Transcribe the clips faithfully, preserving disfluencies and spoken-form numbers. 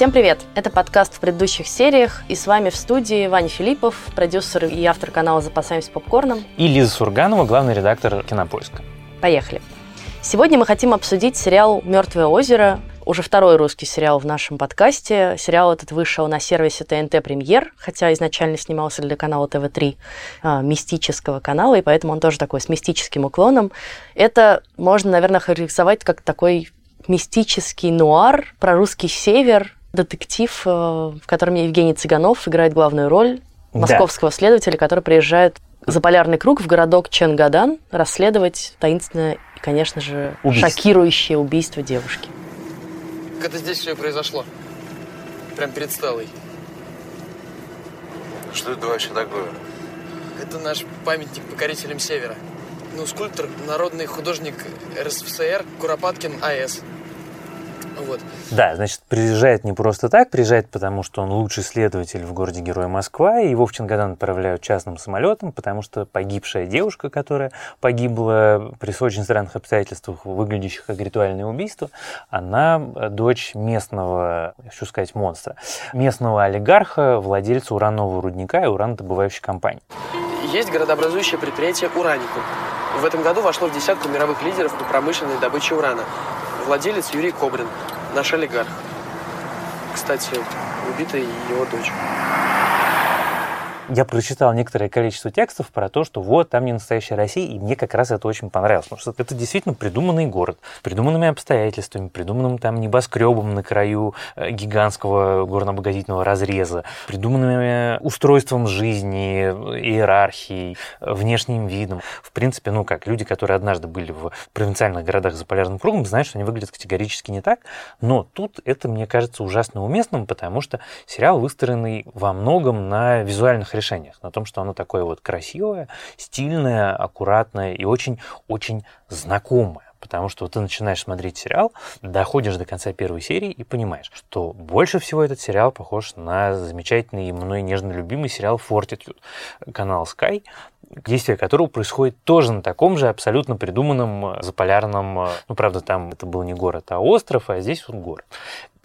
Всем привет! Это подкаст в предыдущих сериях, и с вами в студии Ваня Филиппов, продюсер и автор канала «Запасаемся попкорном». И Лиза Сурганова, главный редактор «Кинопоиска». Поехали! Сегодня мы хотим обсудить сериал «Мёртвое озеро», уже второй русский сериал в нашем подкасте. Сериал этот вышел на сервисе ТНТ Премьер, хотя изначально снимался для канала тэ вэ три, мистического канала, и поэтому он тоже такой с мистическим уклоном. Это можно, наверное, характеризовать как такой мистический нуар про русский север, детектив, в котором Евгений Цыганов играет главную роль московского да. следователя, который приезжает за полярный круг в городок Ченгадан расследовать таинственное и, конечно же, убийство. шокирующее убийство девушки. Как это здесь все произошло? Прям перед столой. Что это вообще такое? Это наш памятник покорителям Севера. Ну, скульптор, народный художник эр эс эф эс эр Куропаткин А С. Вот. Да, значит, приезжает не просто так, приезжает потому, что он лучший следователь в городе Героя Москва, и его в Ченгадан отправляют частным самолетом, потому что погибшая девушка, которая погибла при очень странных обстоятельствах, выглядящих как ритуальное убийство, она дочь местного, хочу сказать, монстра, местного олигарха, владельца уранового рудника и уранодобывающей компании. Есть городообразующее предприятие «Ураник». В этом году вошло в десятку мировых лидеров по промышленной добыче урана. Владелец Юрий Кобрин, наш олигарх. Кстати, убита его дочь. Я прочитал некоторое количество текстов про то, что вот, там не настоящая Россия, и мне как раз это очень понравилось, потому что это действительно придуманный город, с придуманными обстоятельствами, придуманным там небоскребом на краю гигантского горно-обогатительного разреза, придуманными устройством жизни, иерархией, внешним видом. В принципе, ну как, люди, которые однажды были в провинциальных городах за полярным кругом, знают, что они выглядят категорически не так, но тут это, мне кажется, ужасно уместным, потому что сериал выстроенный во многом на визуальных решениях, решениях, на том, что оно такое вот красивое, стильное, аккуратное и очень-очень знакомое. Потому что ты начинаешь смотреть сериал, доходишь до конца первой серии и понимаешь, что больше всего этот сериал похож на замечательный и мной нежно любимый сериал Fortitude канала Sky, действие которого происходит тоже на таком же абсолютно придуманном заполярном, ну, правда, там это был не город, а остров, а здесь вот город.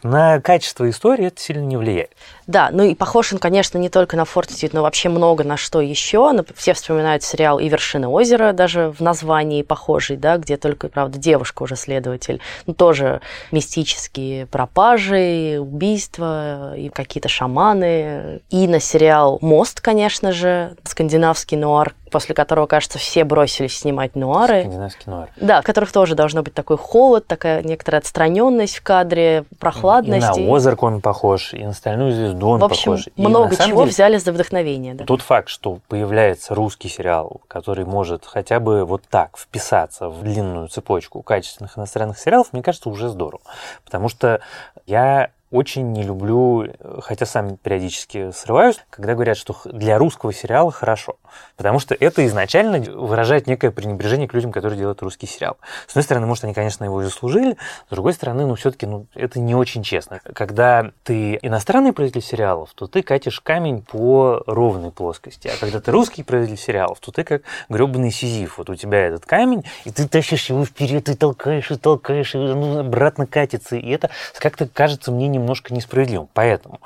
На качество истории это сильно не влияет. Да, ну и похож он, конечно, не только на Fortitude, но вообще много на что еще. Все вспоминают сериал «И вершины озера», даже в названии похожий, да, где только, правда, девушка уже следователь. Ну, тоже мистические пропажи, убийства, и какие-то шаманы. И на сериал «Мост», конечно же, скандинавский нуар, после которого, кажется, все бросились снимать нуары. Скандинавский нуар. Да, в которых тоже должно быть такой холод, такая некоторая отстраненность в кадре, прохлада. И на «Озарк» он похож, и на «Стальную звезду» он похож. В общем, похож. много чего деле, взяли за вдохновение. Да. Тот факт, что появляется русский сериал, который может хотя бы вот так вписаться в длинную цепочку качественных иностранных сериалов, мне кажется, уже здорово. Потому что я очень не люблю, хотя сам периодически срываюсь, когда говорят, что для русского сериала хорошо. Потому что это изначально выражает некое пренебрежение к людям, которые делают русский сериал. С одной стороны, может, они, конечно, его и заслужили, с другой стороны, ну, все-таки ну, это не очень честно. Когда ты иностранный производитель сериалов, то ты катишь камень по ровной плоскости, а когда ты русский производитель сериалов, то ты как гребаный Сизиф. Вот у тебя этот камень, и ты тащишь его вперед, и толкаешь, и толкаешь, и он обратно катится, и это как-то кажется мне немного немножко несправедливым. Поэтому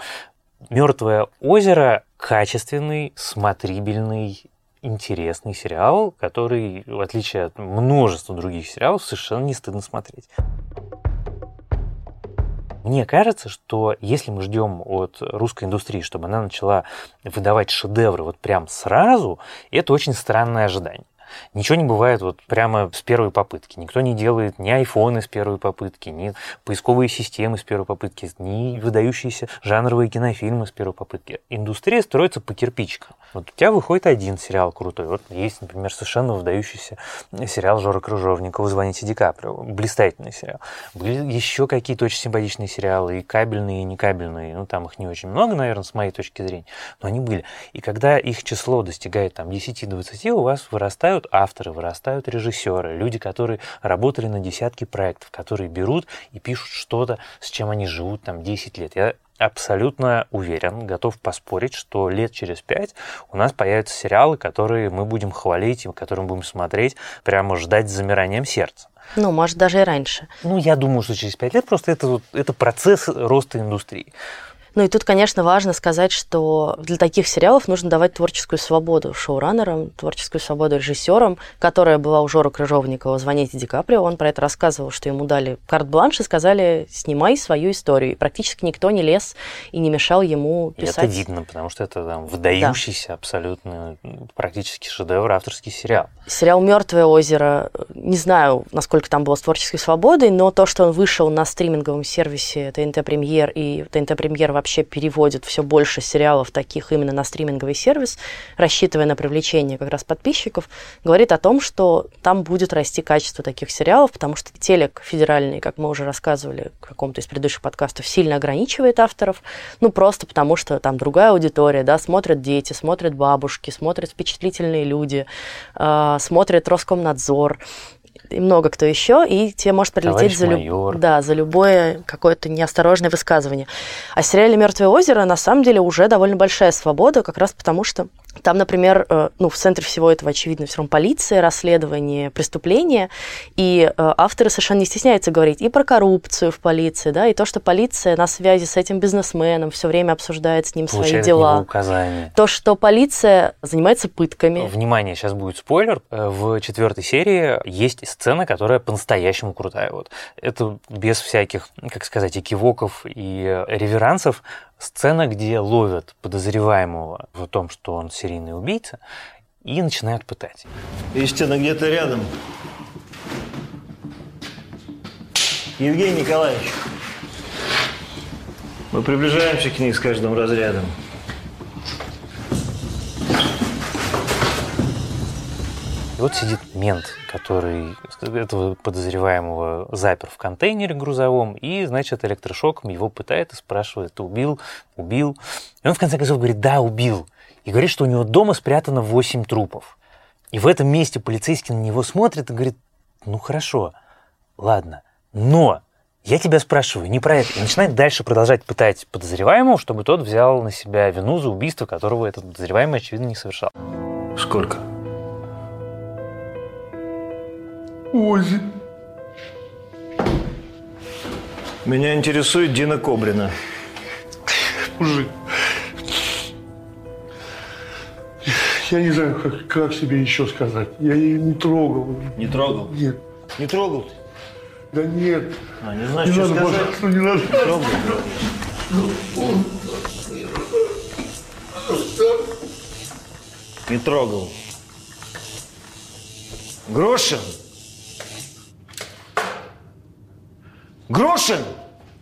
«Мёртвое озеро» — качественный, смотрибельный, интересный сериал, который, в отличие от множества других сериалов, совершенно не стыдно смотреть. Мне кажется, что если мы ждем от русской индустрии, чтобы она начала выдавать шедевры вот прям сразу, это очень странное ожидание. Ничего не бывает вот прямо с первой попытки. Никто не делает ни айфоны с первой попытки, ни поисковые системы с первой попытки, ни выдающиеся жанровые кинофильмы с первой попытки. Индустрия строится по кирпичкам. Вот у тебя выходит один сериал крутой. Вот есть, например, совершенно выдающийся сериал Жора Кружевникова «Звоните Ди Каплеву». Блистательный сериал. Были еще какие-то очень симпатичные сериалы, и кабельные, и не кабельные. Ну, там их не очень много, наверное, с моей точки зрения, но они были. И когда их число достигает там десять-двадцать, у вас вырастают авторы, вырастают режиссеры, люди, которые работали на десятки проектов, которые берут и пишут что-то, с чем они живут там десять лет. Я абсолютно уверен, готов поспорить, что лет через пять у нас появятся сериалы, которые мы будем хвалить, и которые мы будем смотреть, прямо ждать с замиранием сердца. Ну, может, даже и раньше. Ну, я думаю, что через пять лет просто это, это процесс роста индустрии. Ну и тут, конечно, важно сказать, что для таких сериалов нужно давать творческую свободу шоураннерам, творческую свободу режиссерам, которая была у Жоры Кружевникова «Звоните Ди Каплеву». Он про это рассказывал, что ему дали карт-бланш и сказали: снимай свою историю. И практически никто не лез и не мешал ему писать. И это видно, потому что это там выдающийся, да, абсолютно практически шедевр, авторский сериал. Сериал «Мёртвое озеро». Не знаю, насколько там было с творческой свободой, но то, что он вышел на стриминговом сервисе ТНТ Премьер, и ТНТ Премьер вообще переводит все больше сериалов таких именно на стриминговый сервис, рассчитывая на привлечение как раз подписчиков, говорит о том, что там будет расти качество таких сериалов, потому что телек федеральный, как мы уже рассказывали в каком-то из предыдущих подкастов, сильно ограничивает авторов, ну просто потому что там другая аудитория, да, смотрят дети, смотрят бабушки, смотрят впечатлительные люди, э, смотрят Роскомнадзор, и много кто еще, и тебе может прилететь за, люб... да, за любое какое-то неосторожное высказывание. А в сериале «Мёртвое озеро» на самом деле уже довольно большая свобода, как раз потому что там, например, э, ну, в центре всего этого, очевидно, все равно полиция, расследование, преступления, и э, авторы совершенно не стесняются говорить и про коррупцию в полиции, да, и то, что полиция на связи с этим бизнесменом, все время обсуждает с ним получает свои дела. Указания. То, что полиция занимается пытками. Внимание, сейчас будет спойлер. В четвертой серии есть сцена, которая по-настоящему крутая. Вот. Это без всяких, как сказать, экивоков и реверансов. Сцена, где ловят подозреваемого в том, что он серийный убийца, и начинают пытать. Истина где-то рядом. Евгений Николаевич, мы приближаемся к ней с каждым разрядом. И вот сидит мент, который этого подозреваемого запер в контейнере грузовом, и, значит, электрошоком его пытает и спрашивает: ты убил? Убил? И он в конце концов говорит: да, убил. И говорит, что у него дома спрятано восемь трупов. И в этом месте полицейский на него смотрит и говорит: ну хорошо, ладно, но я тебя спрашиваю не про это. И начинает дальше продолжать пытать подозреваемого, чтобы тот взял на себя вину за убийство, которого этот подозреваемый, очевидно, не совершал. Сколько? Ой. Меня интересует Дина Кобрина. Мужик, я не знаю, как, как себе еще сказать. Я ее не трогал. Не трогал? Нет. Не трогал? Да нет. А, не знаю, не что надо сказать. Больше, не надо. Не трогал. Не трогал. Грошин! Грошин!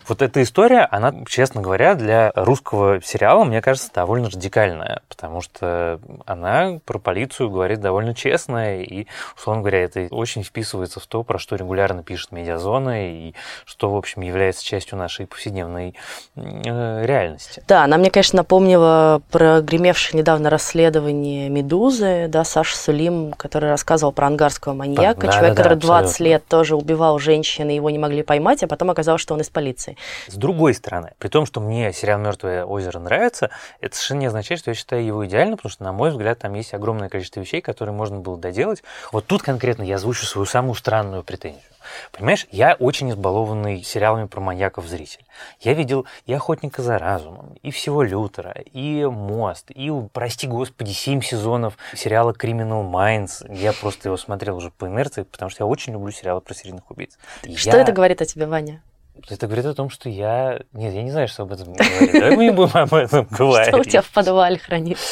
Вот эта история, она, честно говоря, для русского сериала, мне кажется, довольно радикальная, потому что она про полицию говорит довольно честно, и, условно говоря, это очень вписывается в то, про что регулярно пишет «Медиазона», и что, в общем, является частью нашей повседневной реальности. Да, она мне, конечно, напомнила про гремевшее недавно расследование «Медузы», да, Саша Сулим, который рассказывал про ангарского маньяка, да, человека, да, да, который абсолютно двадцать лет тоже убивал женщин, и его не могли поймать, а потом оказалось, что он из полиции. С другой стороны, при том, что мне сериал «Мёртвое озеро» нравится, это совершенно не означает, что я считаю его идеальным, потому что, на мой взгляд, там есть огромное количество вещей, которые можно было доделать. Вот тут конкретно я озвучу свою самую странную претензию. Понимаешь, я очень избалованный сериалами про маньяков зритель. Я видел и «Охотника за разумом», и всего «Лютера», и «Мост», и, прости господи, семь сезонов сериала «Criminal Minds». Я просто его смотрел уже по инерции, потому что я очень люблю сериалы про серийных убийц. Что я... это говорит о тебе, Ваня? Это говорит о том, что я... Нет, я не знаю, что об этом говорить. Давай мы не будем об этом говорить. Что у тебя в подвале хранится?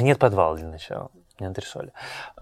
Нет подвала для начала. Не антресоли.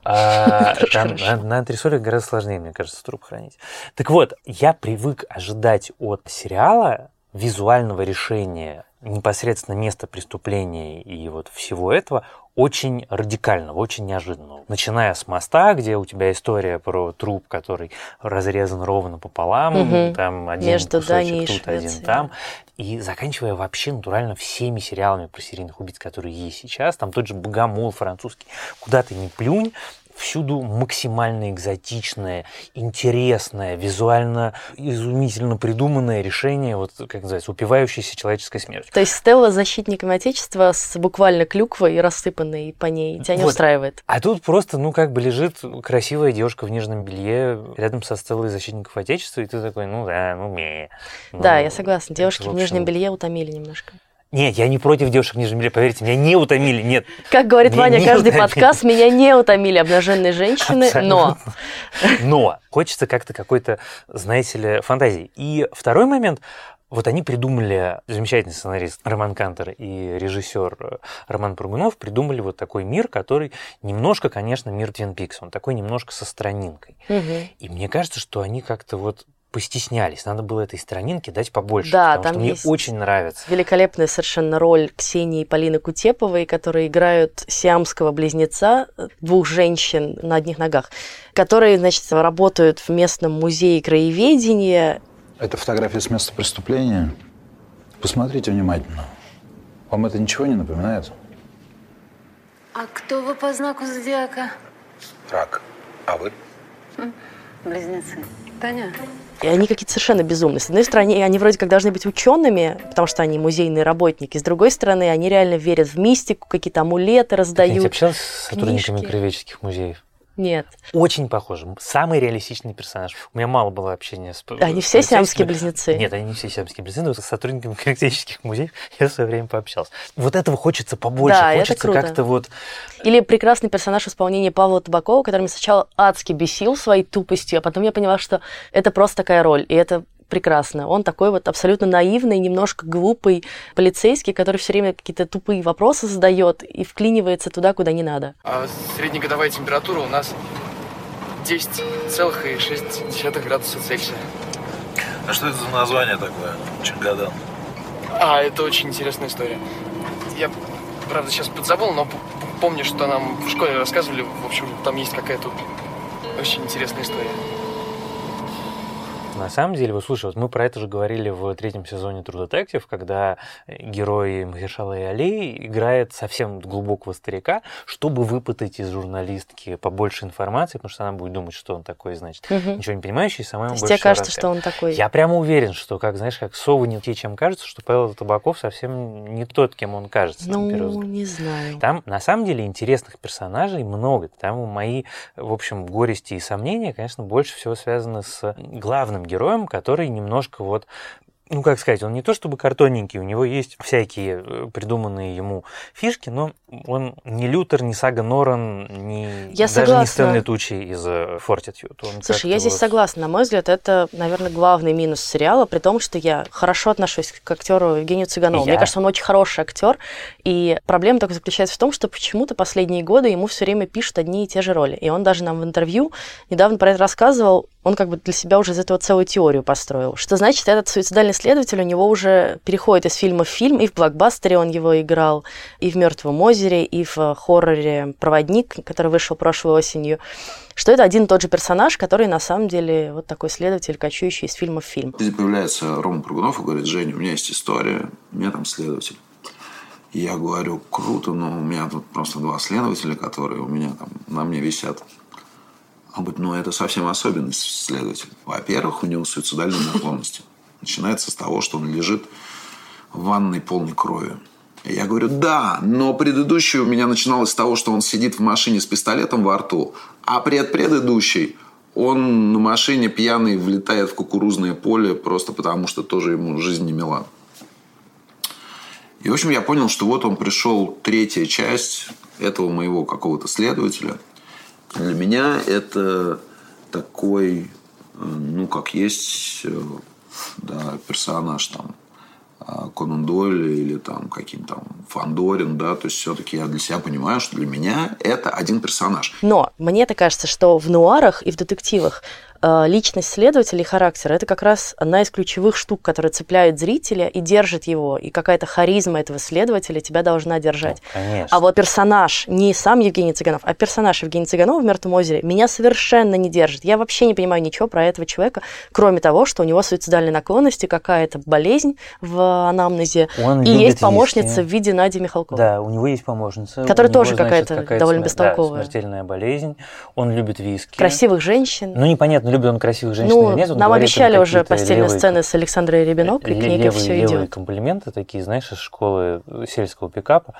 А, там, на, на антресолях гораздо сложнее, мне кажется, труп хранить. Так вот, я привык ожидать от сериала визуального решения непосредственно места преступления и вот всего этого очень радикального, очень неожиданного. Начиная с «Моста», где у тебя история про труп, который разрезан ровно пополам, угу. там один между кусочек тут, Швеции, один там, и заканчивая вообще натурально всеми сериалами про серийных убийц, которые есть сейчас, там тот же «Богомол» французский, куда ты ни плюнь, Всюду максимально экзотичное, интересное, визуально изумительно придуманное решение, вот, как называется, упивающейся человеческой смертью. То есть Стелла с защитниками Отечества с буквально клюквой, рассыпанной по ней, тебя не вот. устраивает. А тут просто, ну, как бы лежит красивая девушка в нежном белье рядом со Стеллой защитников Отечества, и ты такой, ну да, ну ме. Ну, да, я согласна. Девушки в, общем... в нижнем белье утомили немножко. Нет, я не против девушек в нижнем белье, поверьте, меня не утомили, нет. Как говорит меня Ваня, каждый утомили. подкаст, меня не утомили обнаженные женщины, абсолютно. но... Но хочется как-то какой-то, знаете ли, фантазии. И второй момент, вот они придумали, замечательный сценарист Роман Кантор и режиссер Роман Паргунов придумали вот такой мир, который немножко, конечно, мир Твин Пикс, он такой немножко со странинкой. Угу. И мне кажется, что они как-то вот... постеснялись. Надо было этой странинке дать побольше, да, потому там что мне есть очень нравится. Великолепная совершенно роль Ксении и Полины Кутеповой, которые играют сиамского близнеца, двух женщин на одних ногах, которые, значит, работают в местном музее краеведения. Это фотография с места преступления. Посмотрите внимательно. Вам это ничего не напоминает? А кто вы по знаку зодиака? Рак. А вы? Близнецы. Таня. И они какие-то совершенно безумные. С одной стороны, они вроде как должны быть учеными, потому что они музейные работники. С другой стороны, они реально верят в мистику, какие-то амулеты раздают. Ты не общалась с сотрудниками краеведческих музеев? Нет. Очень похожи. Самый реалистичный персонаж. У меня мало было общения с... Они с все сиамские близнецы? Нет, они не все сиамские близнецы, но с сотрудниками краеведческих музеев я в свое время пообщался. Вот этого хочется побольше. Да, хочется это круто. Как-то вот... Или прекрасный персонаж в исполнении Павла Табакова, который меня сначала адски бесил своей тупостью, а потом я поняла, что это просто такая роль, и это... прекрасно. Он такой вот абсолютно наивный, немножко глупый полицейский, который все время какие-то тупые вопросы задает и вклинивается туда, куда не надо. А среднегодовая температура у нас десять целых шесть десятых градуса Цельсия. А что это за название такое? Ченгадан. А, это очень интересная история. Я, правда, сейчас подзабыл, но помню, что нам в школе рассказывали. В общем, там есть какая-то очень интересная история. На самом деле, вот слушай, вот мы про это же говорили в третьем сезоне True Detective, когда герой Махершала Али играет совсем глубокого старика, чтобы выпытать из журналистки побольше информации, потому что она будет думать, что он такой, значит, угу. ничего не понимающий, и сама ему больше всего. Тебе кажется, что он такой? Я прямо уверен, что, как, знаешь, как совы не те, чем кажется, что Павел Табаков совсем не тот, кем он кажется. Ну, не знаю. Там, на самом деле, интересных персонажей много. Там мои, в общем, горести и сомнения, конечно, больше всего связаны с главным героем, который немножко вот, ну, как сказать, он не то чтобы картонненький, у него есть всякие придуманные ему фишки, но он не Лютер, не Сага Норрен, не, даже согласна. не Стэнли Тучи из Fortitude. Он Слушай, я вот... здесь согласна. На мой взгляд, это, наверное, главный минус сериала, при том, что я хорошо отношусь к актеру Евгению Цыганову. Я... Мне кажется, он очень хороший актер, и проблема только заключается в том, что почему-то последние годы ему все время пишут одни и те же роли. И он даже нам в интервью недавно про это рассказывал, он как бы для себя уже из этого целую теорию построил. Что значит, этот суицидальный следователь у него уже переходит из фильма в фильм, и в блокбастере он его играл, и в «Мёртвом озере», и в хорроре «Проводник», который вышел прошлой осенью. Что это один и тот же персонаж, который на самом деле вот такой следователь, кочующий из фильма в фильм. Здесь появляется Рома Паргунов и говорит: «Женя, у меня есть история, у меня там следователь». И я говорю: «Круто, но у меня тут просто два следователя, которые у меня там на мне висят». Он говорит: ну, это совсем особенность следователя. Во-первых, у него суицидальные наклонности. Начинается с того, что он лежит в ванной полной крови. И я говорю: да, но предыдущий у меня начиналось с того, что он сидит в машине с пистолетом во рту, а предпредыдущий он на машине пьяный влетает в кукурузное поле просто потому, что тоже ему жизнь не мила. И, в общем, я понял, что вот он пришел, третья часть этого моего какого-то следователя. Для меня это такой, ну, как есть, да, персонаж там Конан Дойль или там каким-то там Фандорин, да, то есть все-таки я для себя понимаю, что для меня это один персонаж. Но мне это кажется, что в нуарах и в детективах личность следователя и характер – это как раз одна из ключевых штук, которая цепляет зрителя и держит его. И какая-то харизма этого следователя тебя должна держать. Ну, конечно. А вот персонаж, не сам Евгений Цыганов, а персонаж Евгения Цыганова в «Мёртвом озере» меня совершенно не держит. Я вообще не понимаю ничего про этого человека, кроме того, что у него суицидальные наклонности, какая-то болезнь в анамнезе. Он и есть помощница в виде Геннадия Михалкова. Да, у него есть помощница. Которая тоже какая-то какая довольно бестолковая. Да, смертельная болезнь. Он любит виски. Красивых женщин. Ну, непонятно, любит он красивых женщин ну, или нет. Он нам обещали уже постельные левые... сцены с Александрой Рябино, при книге левые, все идет. Левые комплименты такие, знаешь, из школы сельского пикапа.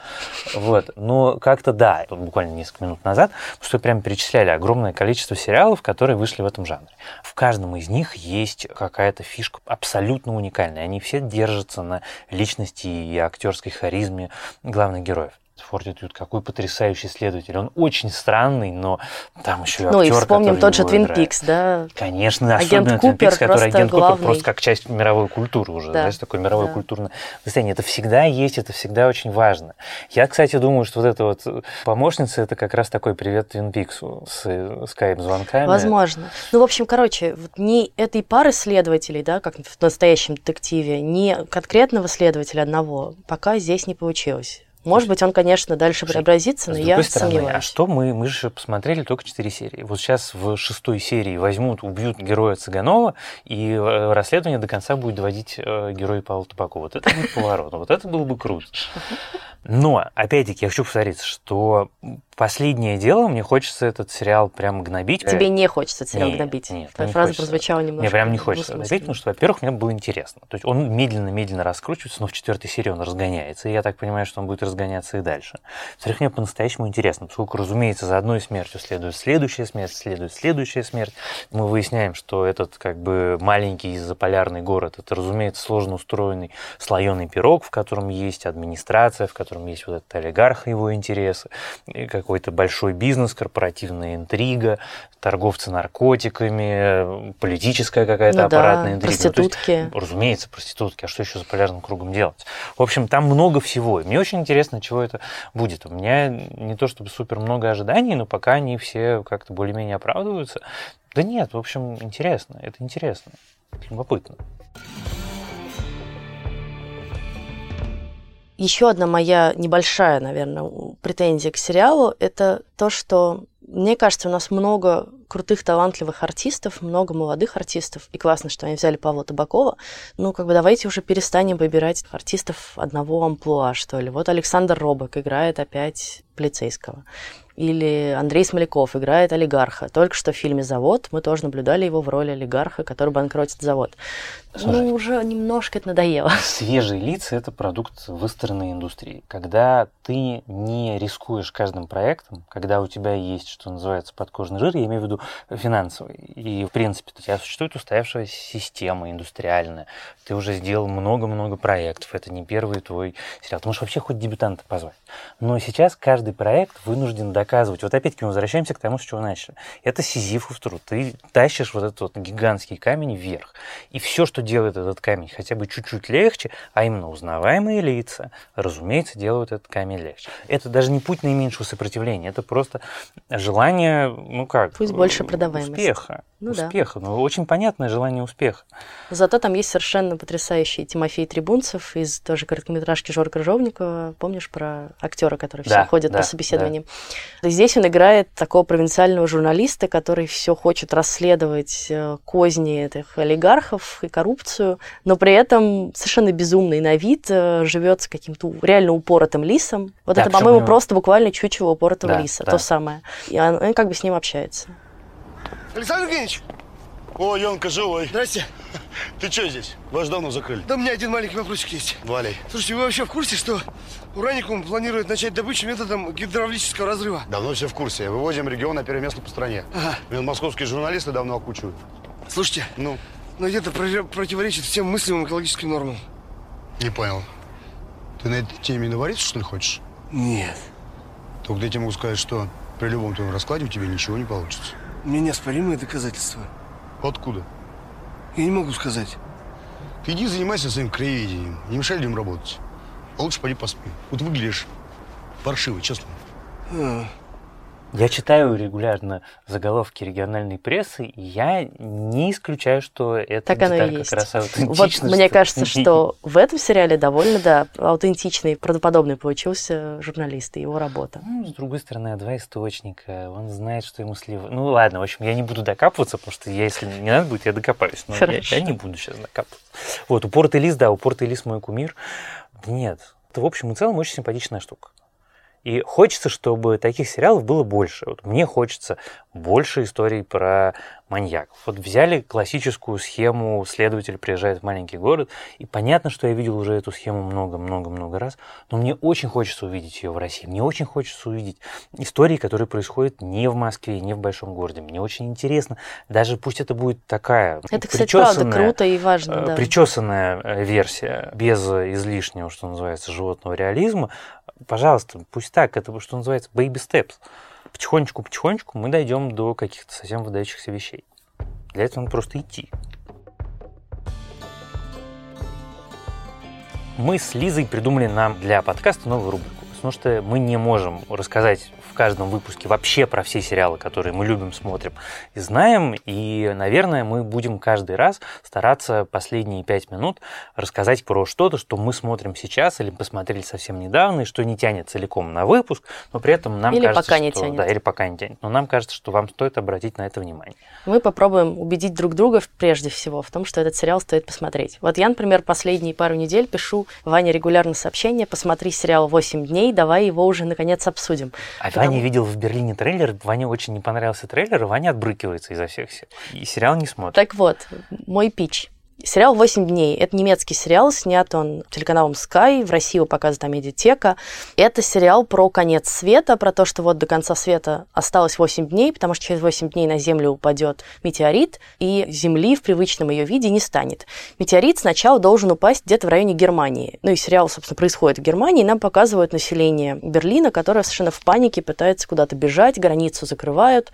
Вот. Но как-то да, буквально несколько минут назад, что прям перечисляли огромное количество сериалов, которые вышли в этом жанре. В каждом из них есть какая-то фишка абсолютно уникальная. Они все держатся на личности и актерской харизме главных героев. Fortitude, какой потрясающий следователь. Он очень странный, но там еще и актер, который... Ну и вспомним тот же Твин Пикс, да? Конечно, агент особенно Твин Пикс, который агент главный. Купер просто как часть мировой культуры уже, да. Знаешь, такое мировое да. культурное состояние. Это всегда есть, это всегда очень важно. Я, кстати, думаю, что вот эта вот помощница, это как раз такой привет Твин Пиксу с скайп-звонками. Возможно. Ну, в общем, короче, вот ни этой пары следователей, да, как в настоящем детективе, ни конкретного следователя одного пока здесь не получилось. Может быть, он, конечно, дальше преобразится, но я стороны, сомневаюсь. А что мы, мы же посмотрели только четыре серии. Вот сейчас в шестой серии возьмут, убьют героя Цыганова, и расследование до конца будет доводить героя Павла Табакова. Вот это будет поворот, вот это было бы круто. Но, опять-таки, я хочу повториться, что последнее дело, мне хочется этот сериал прям гнобить. Тебе не хочется сериал нет, гнобить? Нет, Твоя не фраза хочется. Прозвучала немножко. Мне прям не хочется гнобить, потому что, во-первых, мне было интересно. То есть он медленно-медленно раскручивается, но в четвертой серии он разгоняется, и я так понимаю, что он будет разгоняться и дальше. Во-вторых, мне по-настоящему интересно, поскольку, разумеется, за одной смертью следует следующая смерть, следует следующая смерть. Мы выясняем, что этот как бы маленький заполярный город, это, разумеется, сложно устроенный слоеный пирог, в котором есть администрация, в котором есть вот этот олигарх и его интересы, какой-то большой бизнес, корпоративная интрига, торговцы наркотиками, политическая какая-то ну аппаратная да, интрига. Проститутки. Ну, то есть, разумеется, проститутки. А что еще за полярным кругом делать? В общем, там много всего. И мне очень интересно, чего это будет. У меня не то чтобы супер много ожиданий, но пока они все как-то более-менее оправдываются. Да нет, в общем, интересно. Это интересно. Любопытно. Еще одна моя небольшая, наверное, претензия к сериалу – это то, что, мне кажется, у нас много крутых, талантливых артистов, много молодых артистов, и классно, что они взяли Павла Табакова, ну, как бы давайте уже перестанем выбирать артистов одного амплуа, что ли. Вот Александр Робок играет опять полицейского. Или Андрей Смоляков играет олигарха. Только что в фильме «Завод» мы тоже наблюдали его в роли олигарха, который банкротит завод. Слушайте, ну, уже немножко это надоело. Свежие лица – это продукт выстроенной индустрии. Когда ты не рискуешь каждым проектом, когда у тебя есть, что называется, подкожный жир, я имею в виду финансовый, и, в принципе, у тебя существует устоявшаяся система индустриальная. Ты уже сделал много-много проектов. Это не первый твой сериал. Ты можешь вообще хоть дебютанта позвать. Но сейчас каждый проект вынужден доказывать. Вот опять-таки мы возвращаемся к тому, с чего начали. Это сизифов труд. Ты тащишь вот этот вот гигантский камень вверх. И все, что делает этот камень, хотя бы чуть-чуть легче, а именно узнаваемые лица, разумеется, делают этот камень легче. Это даже не путь наименьшего сопротивления. Это просто желание, ну как... Пусть больше продаваемости. Успеха. Ну, успеха. Да. Ну, очень понятное желание успеха. Зато там есть совершенно потрясающий Тимофей Трибунцев из тоже короткометражки Жора Кружевникова. Помнишь про актера, который да, все ходит да, по собеседованиям? Да. Здесь он играет такого провинциального журналиста, который все хочет расследовать козни этих олигархов и коррупцию, но при этом совершенно безумный на вид, живет с каким-то реально упоротым лисом. Вот да, это, по-моему, просто буквально чучело упоротого да, лиса, да. то самое. И он, он как бы с ним общается. Александр Евгеньевич! О, Ёнка, живой. Здрасте. Ты что здесь? Вас давно закрыли. Да у меня один маленький вопросик есть. Валяй. Слушайте, вы вообще в курсе, что Ураникум планирует начать добычу методом гидравлического разрыва? Давно все в курсе. Выводим регион на переместку по стране. Ага. Московские журналисты давно окучивают. Слушайте, ну, но где-то противоречит всем мыслимым экологическим нормам. Не понял. Ты на этой теме навариться, что ли, хочешь? Нет. Только я тебе могу сказать, что при любом твоем раскладе у тебя ничего не получится. У меня неоспоримые доказательства. Откуда? Я не могу сказать. Ты иди занимайся своим краеведением. Не мешай людям работать. А лучше пойди поспи. Вот выглядишь паршиво, честно. А. Я читаю регулярно заголовки региональной прессы, и я не исключаю, что это так оно и есть. Как раз аутентичность. Вот мне кажется, что в этом сериале довольно, да, аутентичный, правдоподобный получился журналист и его работа. Ну, с другой стороны, два источника, он знает, что ему сливают. Ну, ладно, в общем, я не буду докапываться, потому что я, если не надо будет, я докопаюсь. Но я, я не буду сейчас докапываться. Вот, упоротый лис, да, упоротый лис мой кумир. Нет, Это, в общем и целом, очень симпатичная штука. И хочется, чтобы таких сериалов было больше. Вот мне хочется больше историй про маньяков. Вот взяли классическую схему «Следователь приезжает в маленький город», и понятно, что я видел уже эту схему много-много-много раз, но мне очень хочется увидеть ее в России. Мне очень хочется увидеть истории, которые происходят не в Москве, не в большом городе. Мне очень интересно, даже пусть это будет такая это, кстати, правда, круто и важно, да. причесанная версия, без излишнего, что называется, животного реализма. Пожалуйста, пусть так, это, что называется, baby steps. Потихонечку-потихонечку мы дойдем до каких-то совсем выдающихся вещей. Для этого надо просто идти. Мы с Лизой придумали нам для подкаста новую рубрику, потому что мы не можем рассказать в каждом выпуске вообще про все сериалы, которые мы любим, смотрим и знаем. И, наверное, мы будем каждый раз стараться последние пять минут рассказать про что-то, что мы смотрим сейчас или посмотрели совсем недавно, и что не тянет целиком на выпуск, но при этом нам или кажется, пока не что... тянет. Да, или пока не тянет. Но нам кажется, что вам стоит обратить на это внимание. Мы попробуем убедить друг друга прежде всего в том, что этот сериал стоит посмотреть. Вот я, например, последние пару недель пишу Ване регулярно сообщение: «Посмотри сериал «Восемь дней», давай его уже, наконец, обсудим». А Потому... Ваня видел в Берлине трейлер, Ване очень не понравился трейлер, и Ваня отбрыкивается изо всех сил. И сериал не смотрит. Так вот, мой пич. Сериал «Восемь дней» — это немецкий сериал, снят он телеканалом Sky, в России его показывает Амедиатека. Это сериал про конец света, про то, что вот до конца света осталось восемь дней, потому что через восемь дней на Землю упадет метеорит, и Земли в привычном ее виде не станет. Метеорит сначала должен упасть где-то в районе Германии. Ну и сериал, собственно, происходит в Германии, нам показывают население Берлина, которое совершенно в панике пытается куда-то бежать, границу закрывают.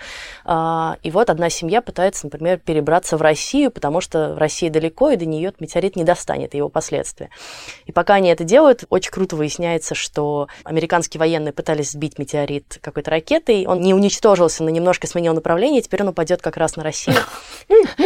И вот одна семья пытается, например, перебраться в Россию, потому что Россия далеко, и до нее метеорит не достанет, и его последствия. И пока они это делают, очень круто выясняется, что американские военные пытались сбить метеорит какой-то ракетой, он не уничтожился, но немножко сменил направление, теперь он упадет как раз на Россию,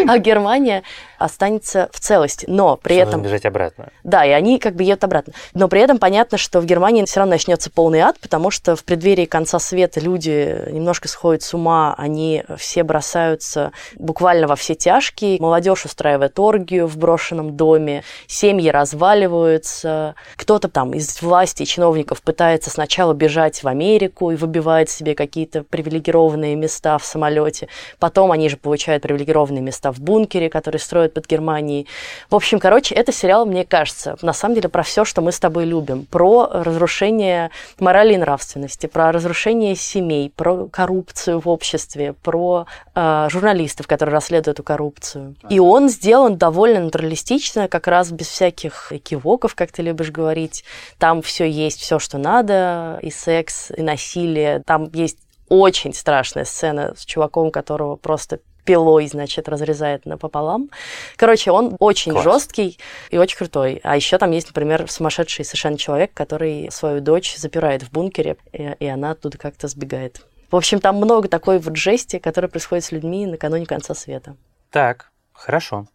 а Германия останется в целости. Но при этом... бежать обратно. Да, и они как бы едут обратно. Но при этом понятно, что в Германии все равно начнется полный ад, потому что в преддверии конца света люди немножко сходят с ума, они все бросаются буквально во все тяжкие, молодежь устраивает оргию в брошенном доме, семьи разваливаются, кто-то там из власти, чиновников пытается сначала бежать в Америку и выбивает себе какие-то привилегированные места в самолете, потом они же получают привилегированные места в бункере, который строят под Германией. В общем, короче, это сериал, мне кажется, на самом деле про все, что мы с тобой любим, про разрушение морали и нравственности, про разрушение семей, про коррупцию в обществе, про э, журналистов, которые расследуют эту коррупцию. И он сделан довольно довольно натуралистично, как раз без всяких экивоков, как ты любишь говорить. Там все есть, все, что надо, и секс, и насилие. Там есть очень страшная сцена с чуваком, которого просто пилой, значит, разрезает напополам. Короче, он очень Класс. жесткий и очень крутой. А еще там есть, например, сумасшедший совершенно человек, который свою дочь запирает в бункере, и, и она оттуда как-то сбегает. В общем, там много такой вот жести, которая происходит с людьми накануне конца света. Так, хорошо.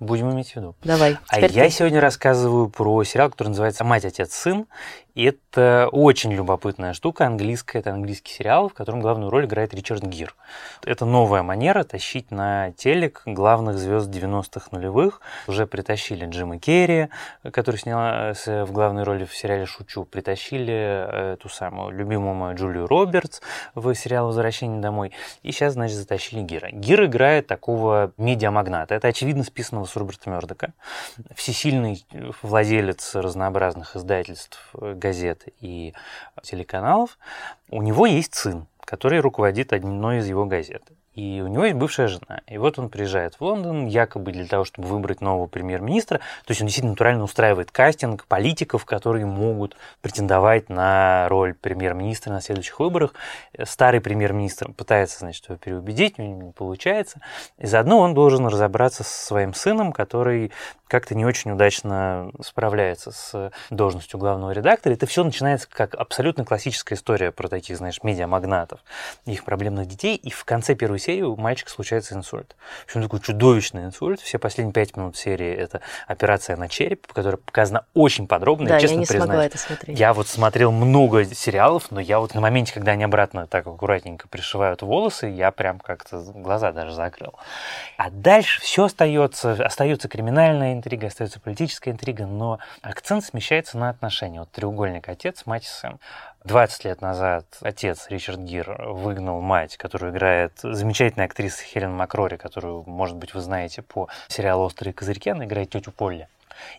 Будем иметь в виду. Давай. А я ты. сегодня рассказываю про сериал, который называется «Мать, отец, сын». И это очень любопытная штука английская. Это английский сериал, в котором главную роль играет Ричард Гир. Это новая манера тащить на телек главных звезд девяностых нулевых. Уже притащили Джима Керри, который снялся в главной роли в сериале «Шучу». Притащили эту самую любимую мою Джулию Робертс в сериал «Возвращение домой». И сейчас, значит, затащили Гира. Гир играет такого медиамагната. Это, очевидно, списанного с Роберта Мёрдока. Всесильный владелец разнообразных издательств, газет и телеканалов, у него есть сын, который руководит одной из его газет. И у него есть бывшая жена. И вот он приезжает в Лондон, якобы для того, чтобы выбрать нового премьер-министра. То есть он действительно натурально устраивает кастинг политиков, которые могут претендовать на роль премьер-министра на следующих выборах. Старый премьер-министр пытается, значит, его переубедить, у него не получается. И заодно он должен разобраться со своим сыном, который как-то не очень удачно справляется с должностью главного редактора. Это все начинается как абсолютно классическая история про таких, знаешь, медиамагнатов, их проблемных детей. И в конце первой серию у мальчика случается инсульт. Причем такой чудовищный инсульт. Все последние пять минут серии — это операция на череп, которая показана очень подробно. Да, и, честно я не признаюсь, смогла это смотреть. Я вот смотрел много сериалов, но я вот на моменте, когда они обратно так аккуратненько пришивают волосы, я прям как-то глаза даже закрыл. А дальше все остается, остается криминальная интрига, остается политическая интрига, но акцент смещается на отношения. Вот треугольник отец, мать и сын. двадцать лет назад отец Ричард Гир выгнал мать, которую играет замечательная актриса Хелен Макрори, которую, может быть, вы знаете по сериалу «Острые козырьки», она играет тетю Полли.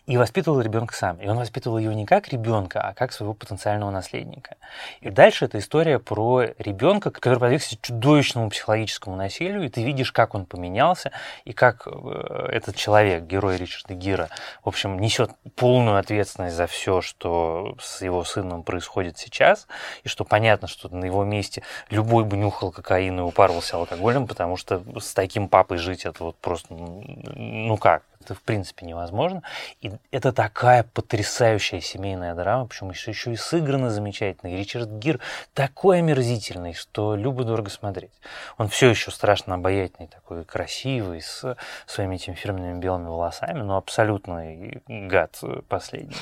И воспитывал ребенка сам. И он воспитывал ее не как ребенка, а как своего потенциального наследника. И дальше эта история про ребенка, который подвергся чудовищному психологическому насилию, и ты видишь, как он поменялся, и как этот человек, герой Ричарда Гира, в общем, несет полную ответственность за все, что с его сыном происходит сейчас, и что понятно, что на его месте любой бы нюхал кокаин и упарывался алкоголем, потому что с таким папой жить это вот просто, ну как? Это, в принципе, невозможно. И это такая потрясающая семейная драма, причем еще и сыграна замечательно. И Ричард Гир такой омерзительный, что любо-дорого смотреть. Он все еще страшно обаятельный, такой красивый, с своими этими фирменными белыми волосами, но абсолютный гад последний.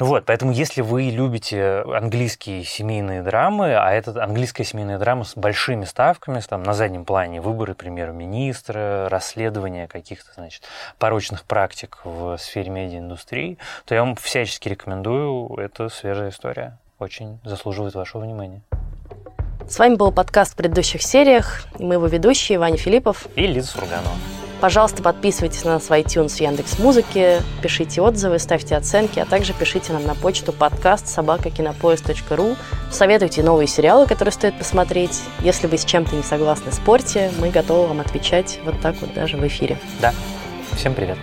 Вот, поэтому если вы любите английские семейные драмы, а это английская семейная драма с большими ставками, там на заднем плане выборы премьер-министра, расследования каких-то, значит, порочных практик в сфере медиаиндустрии, то я вам всячески рекомендую. Это свежая история, очень заслуживает вашего внимания. С вами был подкаст в предыдущих сериях, и мы его ведущие Ваня Филиппов и Лиза Сурганова. Пожалуйста, подписывайтесь на нас в iTunes, Яндекс.Музыке, пишите отзывы, ставьте оценки, а также пишите нам на почту подкаст собака кинопоиск точка ру. Советуйте новые сериалы, которые стоит посмотреть. Если вы с чем-то не согласны, спорьте, мы готовы вам отвечать вот так вот даже в эфире. Да, всем привет.